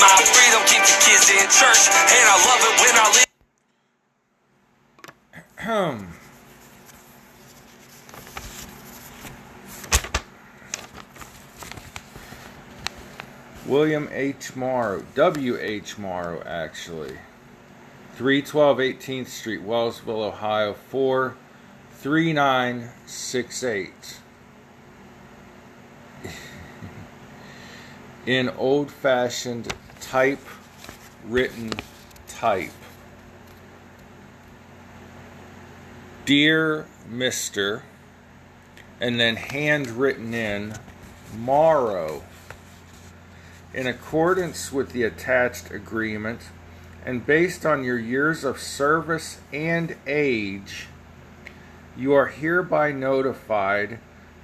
my freedom, keep the kids in church, and I love it when I live. William H. Morrow, W.H. Morrow, actually. 312 18th Street, Wellsville, Ohio, 43968. In old-fashioned typewritten type. Dear Mr., and then handwritten in, Morrow. In accordance with the attached agreement, and based on your years of service and age, you are hereby notified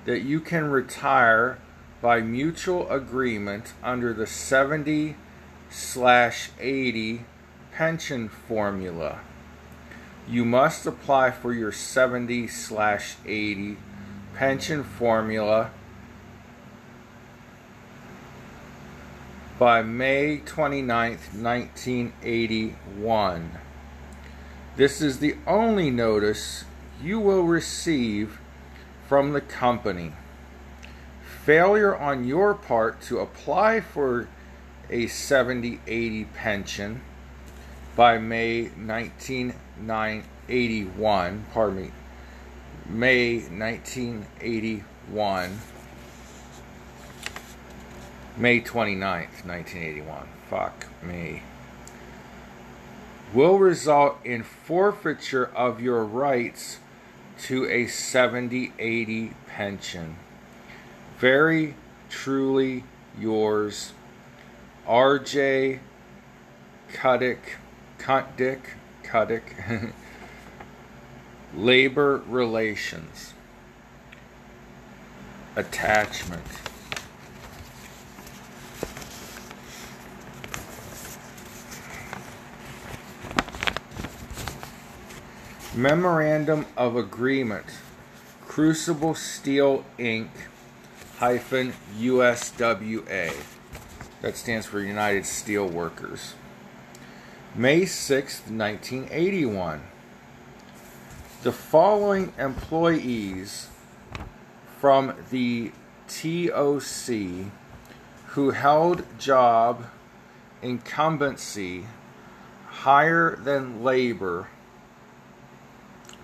that you can retire by mutual agreement under the 70/80 pension formula. You must apply for your 70/80 pension formula by May 29th, 1981. This is the only notice you will receive from the company. Failure on your part to apply for a 70/80 pension by May 29th, 1981. Fuck me. Will result in forfeiture of your rights to a 70/80 pension. Very truly yours, R.J. Cuttick, Labor Relations. Attachment. Memorandum of Agreement, Crucible Steel Inc. USWA. That stands for United Steel Workers. May 6th, 1981. The following employees from the TOC who held job incumbency higher than labor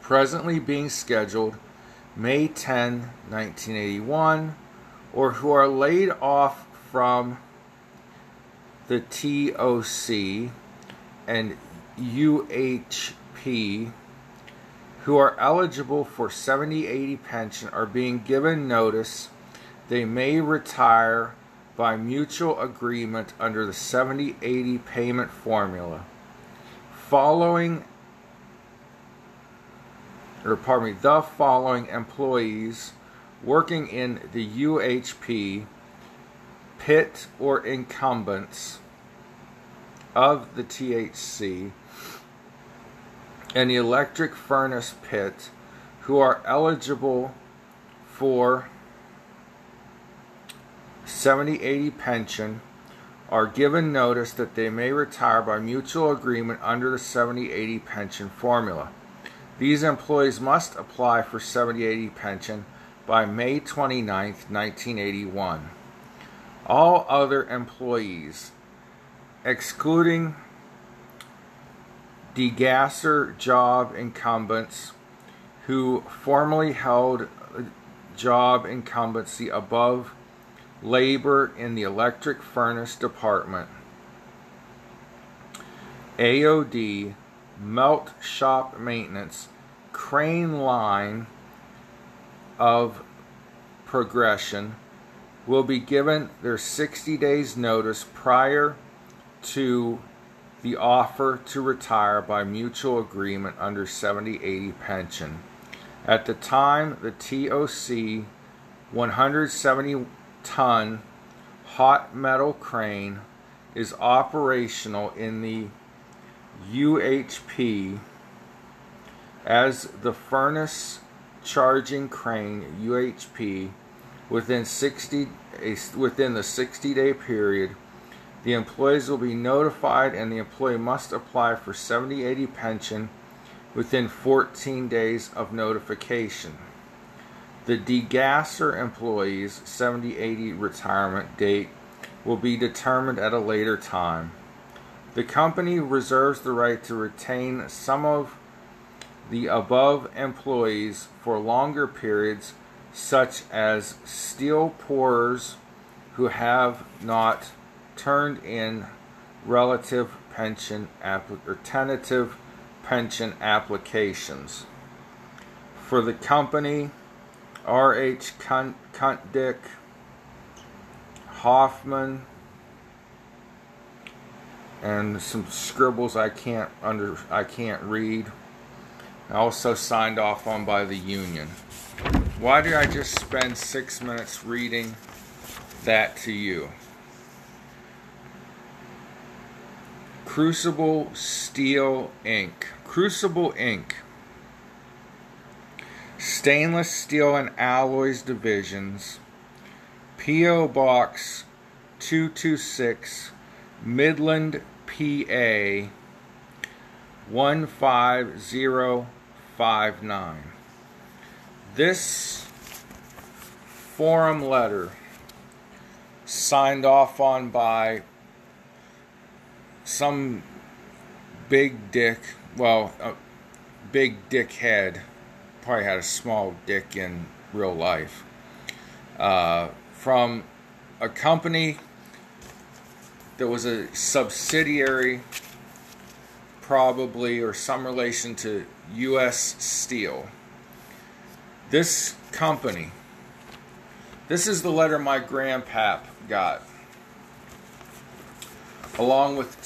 presently being scheduled May 10, 1981, or who are laid off from the TOC and UHP who are eligible for 70/80 pension are being given notice they may retire by mutual agreement under the 70/80 payment formula. The following employees working in the UHP, pit or incumbents of the THC, and the electric furnace pit who are eligible for 70/80 pension are given notice that they may retire by mutual agreement under the 70/80 pension formula. These employees must apply for 70/80 pension by May 29th, 1981. All other employees, excluding degasser job incumbents who formerly held job incumbency above labor in the electric furnace department, AOD, melt shop maintenance, crane line of progression, will be given their 60 days notice prior to the offer to retire by mutual agreement under 70/80 pension. At the time, the TOC 170-ton hot metal crane is operational in the UHP as the furnace charging crane UHP within the 60-day period The employees will be notified and the employee must apply for 70/80 pension within 14 days of notification. The degasser employee's 70/80 retirement date will be determined at a later time. The company reserves the right to retain some of the above employees for longer periods, such as steel pourers who have not turned in relative pension or tentative pension applications. For the company, R.H. Cuttick, Hoffman, and some scribbles I can't read. Also signed off on by the union. Why did I just spend 6 minutes reading that to you? Crucible Steel Inc. Crucible Inc. Stainless Steel and Alloys Divisions, P.O. Box 226, Midland, PA 15059. This forum letter, signed off on by some big dick, well, a big dickhead, probably had a small dick in real life, from a company that was a subsidiary, probably, or some relation to U.S. Steel. This company, this is the letter my grandpap got, along with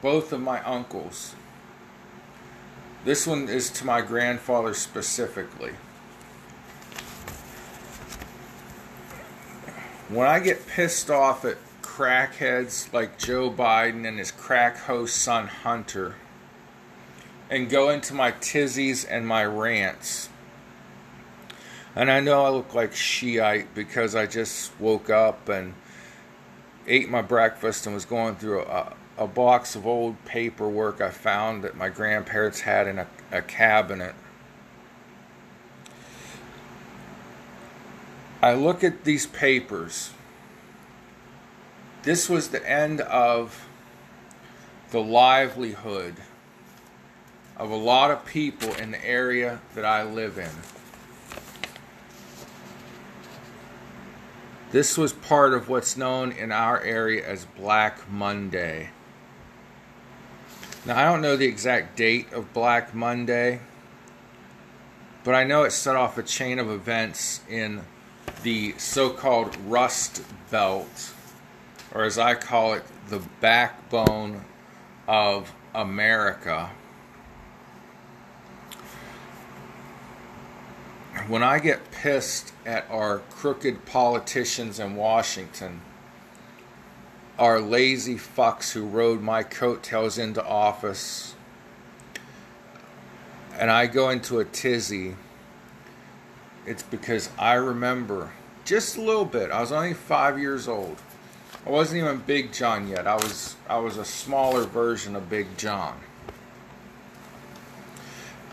both of my uncles. This one is to my grandfather specifically. When I get pissed off at crackheads like Joe Biden and his crack host son Hunter, and go into my tizzies and my rants, and I know I look like Shiite because I just woke up and ate my breakfast and was going through a box of old paperwork I found that my grandparents had in a cabinet. I look at these papers. This was the end of the livelihood of a lot of people in the area that I live in. This was part of what's known in our area as Black Monday. Now, I don't know the exact date of Black Monday, but I know it set off a chain of events in the so-called Rust Belt, or as I call it, the backbone of America. When I get pissed at our crooked politicians in Washington, our lazy fucks who rode my coattails into office, and I go into a tizzy, it's because I remember just a little bit. I was only 5 years old. I wasn't even Big John yet. I was a smaller version of Big John.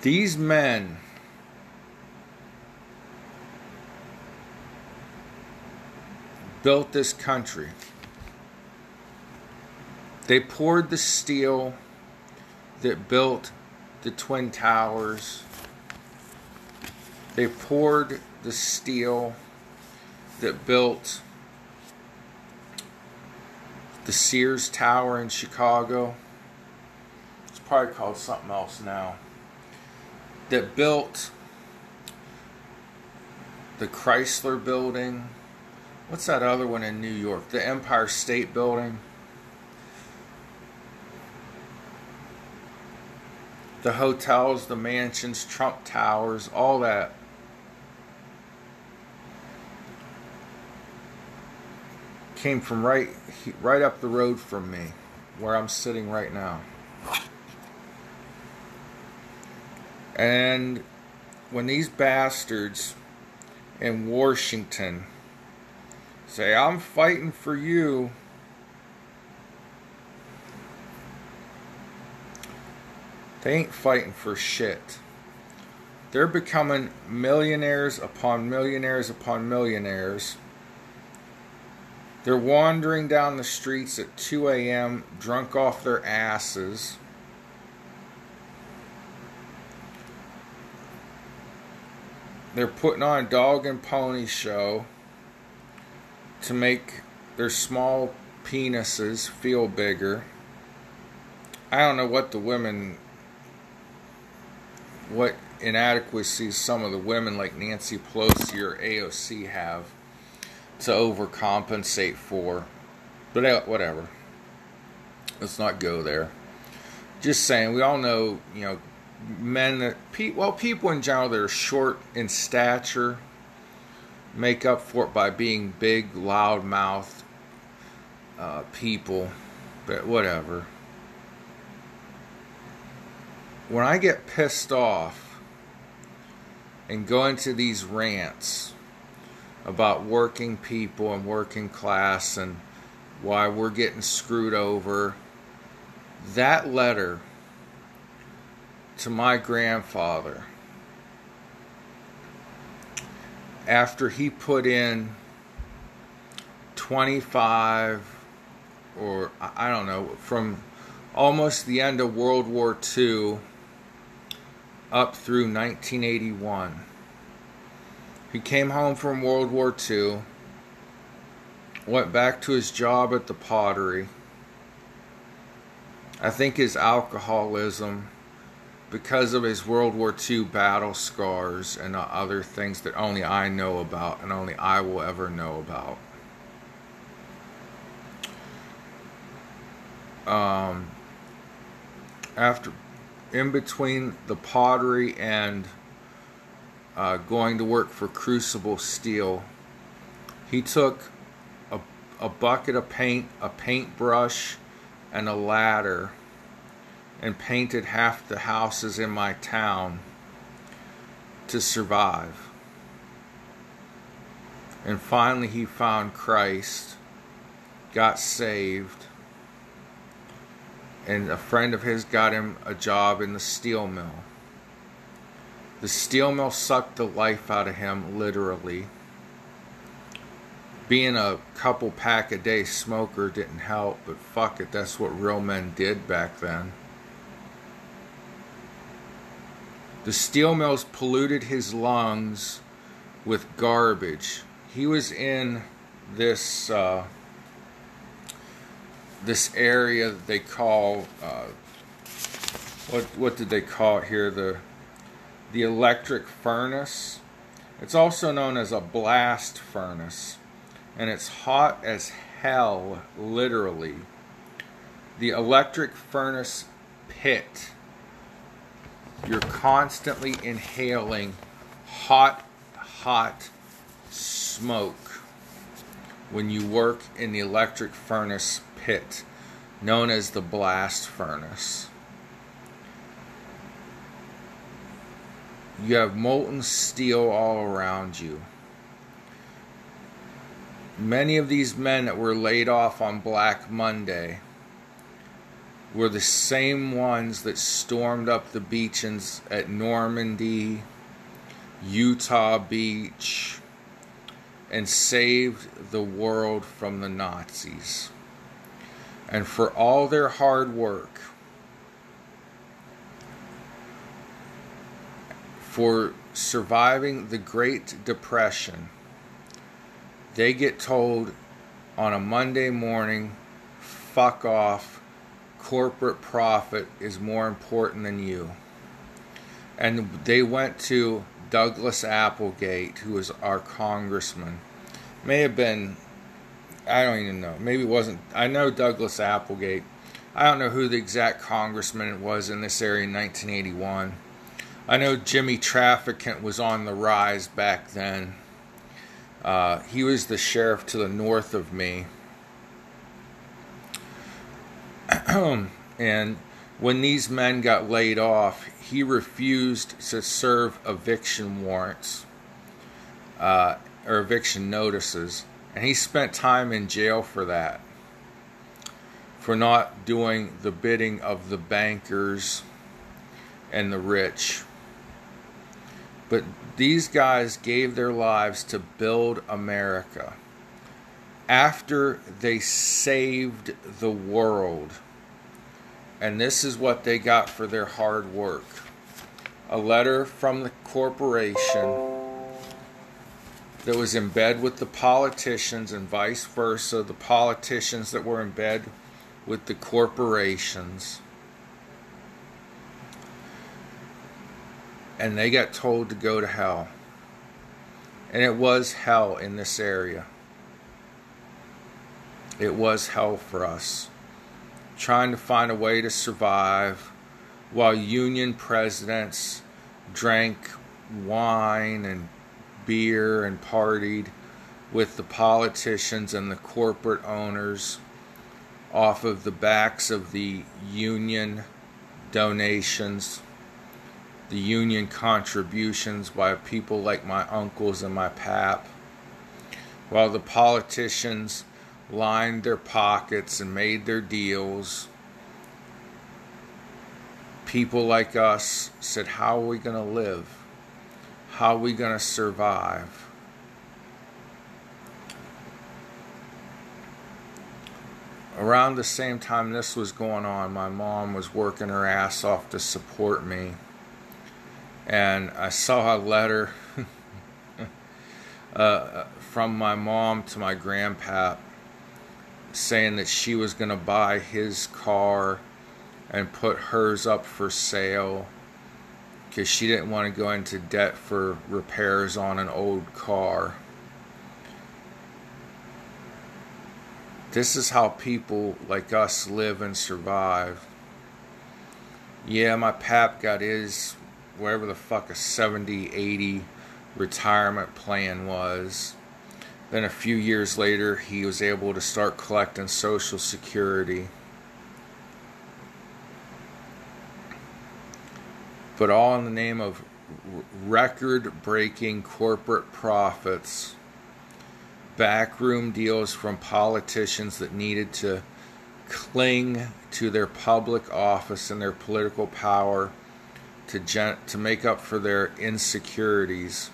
These men built this country. They poured the steel that built the Twin Towers. They poured the steel that built the Sears Tower in Chicago. It's probably called something else now. That built the Chrysler Building. What's that other one in New York? The Empire State Building. The hotels, the mansions, Trump Towers, all that. Came from right up the road from me, where I'm sitting right now. And when these bastards in Washington say, I'm fighting for you, They ain't fighting for shit. They're becoming millionaires upon millionaires upon millionaires. They're wandering down the streets at 2 a.m. drunk off their asses. They're putting on a dog and pony show to make their small penises feel bigger. I don't know what the women, what inadequacies some of the women like Nancy Pelosi or AOC have to overcompensate for, but whatever. Let's not go there. Just saying, we all know, you know, men that people in general that are short in stature make up for it by being big, loud-mouthed people, but whatever. When I get pissed off and go into these rants about working people and working class and why we're getting screwed over, that letter to my grandfather, after he put in 25 or I don't know, from almost the end of World War II up through 1981. He came home from World War II, went back to his job at the pottery. I think his alcoholism, because of his World War II battle scars and other things that only I know about and only I will ever know about. After, in between the pottery and going to work for Crucible Steel, he took a bucket of paint, a paintbrush, and a ladder, and painted half the houses in my town to survive. And finally he found Christ, got saved, and a friend of his got him a job in the steel mill. The steel mill sucked the life out of him, literally. Being a couple pack a day smoker didn't help, but fuck it, that's what real men did back then. The steel mills polluted his lungs with garbage. He was in this this area that they call what did they call it here? The electric furnace. It's also known as a blast furnace, and it's hot as hell, literally. The electric furnace pit. You're constantly inhaling hot, hot smoke when you work in the electric furnace pit, known as the blast furnace. You have molten steel all around you. Many of these men that were laid off on Black Monday were the same ones that stormed up the beaches at Normandy, Utah Beach, and saved the world from the Nazis. And for all their hard work, for surviving the Great Depression, they get told on a Monday morning, fuck off, corporate profit is more important than you. And they went to Douglas Applegate, who was our congressman. May have been, I don't even know, maybe it wasn't, I know Douglas Applegate. I don't know who the exact congressman was in this area in 1981. I know Jimmy Traficant was on the rise back then. He was the sheriff to the north of me. And when these men got laid off, he refused to serve eviction warrants or eviction notices. And he spent time in jail for that, for not doing the bidding of the bankers and the rich. But these guys gave their lives to build America. After they saved the world. And this is what they got for their hard work. A letter from the corporation that was in bed with the politicians, and vice versa, the politicians that were in bed with the corporations. And they got told to go to hell. And it was hell in this area. It was hell for us. Trying to find a way to survive while union presidents drank wine and beer and partied with the politicians and the corporate owners off of the backs of the union donations, the union contributions by people like my uncles and my pap, while the politicians lined their pockets and made their deals. People like us said, how are we going to live? How are we going to survive? Around the same time this was going on, my mom was working her ass off to support me. And I saw a letter from my mom to my grandpap saying that she was going to buy his car and put hers up for sale because she didn't want to go into debt for repairs on an old car. This is how people like us live and survive. Yeah, my pap got his, whatever the fuck, a 70, 80 retirement plan was. Then a few years later, he was able to start collecting Social Security. But all in the name of record-breaking corporate profits, backroom deals from politicians that needed to cling to their public office and their political power to make up for their insecurities.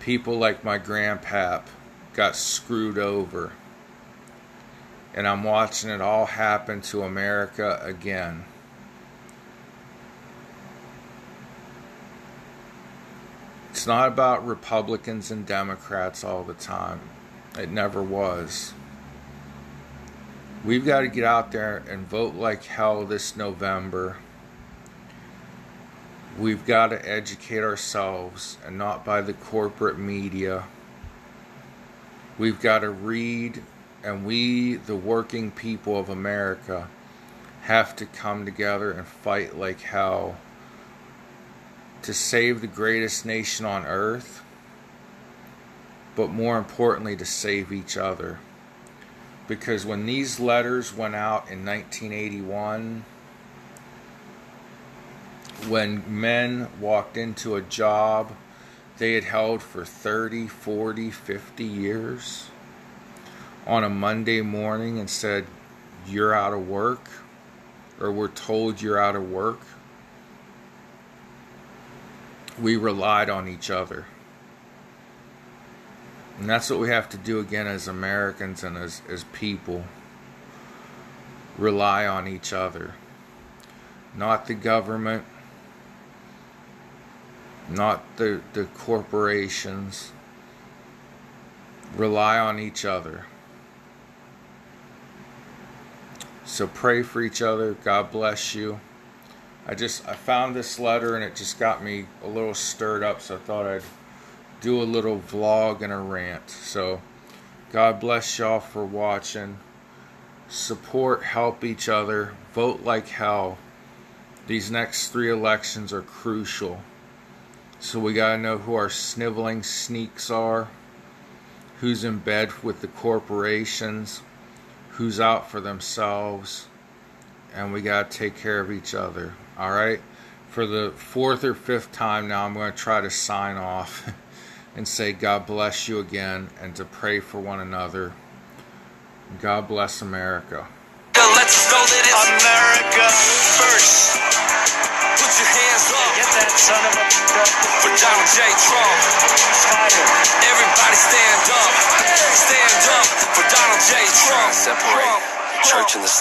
People like my grandpap got screwed over. And I'm watching it all happen to America again. It's not about Republicans and Democrats all the time. It never was. We've got to get out there and vote like hell this November. We've got to educate ourselves and not by the corporate media. We've got to read, and we, the working people of America, have to come together and fight like hell to save the greatest nation on earth, but more importantly, to save each other. Because when these letters went out in 1981, when men walked into a job they had held for 30, 40, 50 years on a Monday morning and said, you're out of work, or we're told you're out of work, we relied on each other. And that's what we have to do again as Americans and as people. Rely on each other. Not the government. Not the corporations. Rely on each other. So pray for each other. God bless you. I found this letter and it just got me a little stirred up, so I thought I'd do a little vlog and a rant. So God bless y'all for watching. Support, help each other. Vote like hell. These next 3 elections are crucial. So we gotta know who our sniveling sneaks are, who's in bed with the corporations, who's out for themselves, and we gotta take care of each other. Alright? For the 4th or 5th time now, I'm gonna try to sign off and say God bless you again, and to pray for one another. God bless America. Let's go to America first. Put your hands that son of a... For Donald J. Trump. Everybody stand up. Stand up for Donald J. Trump. Separate church and the state.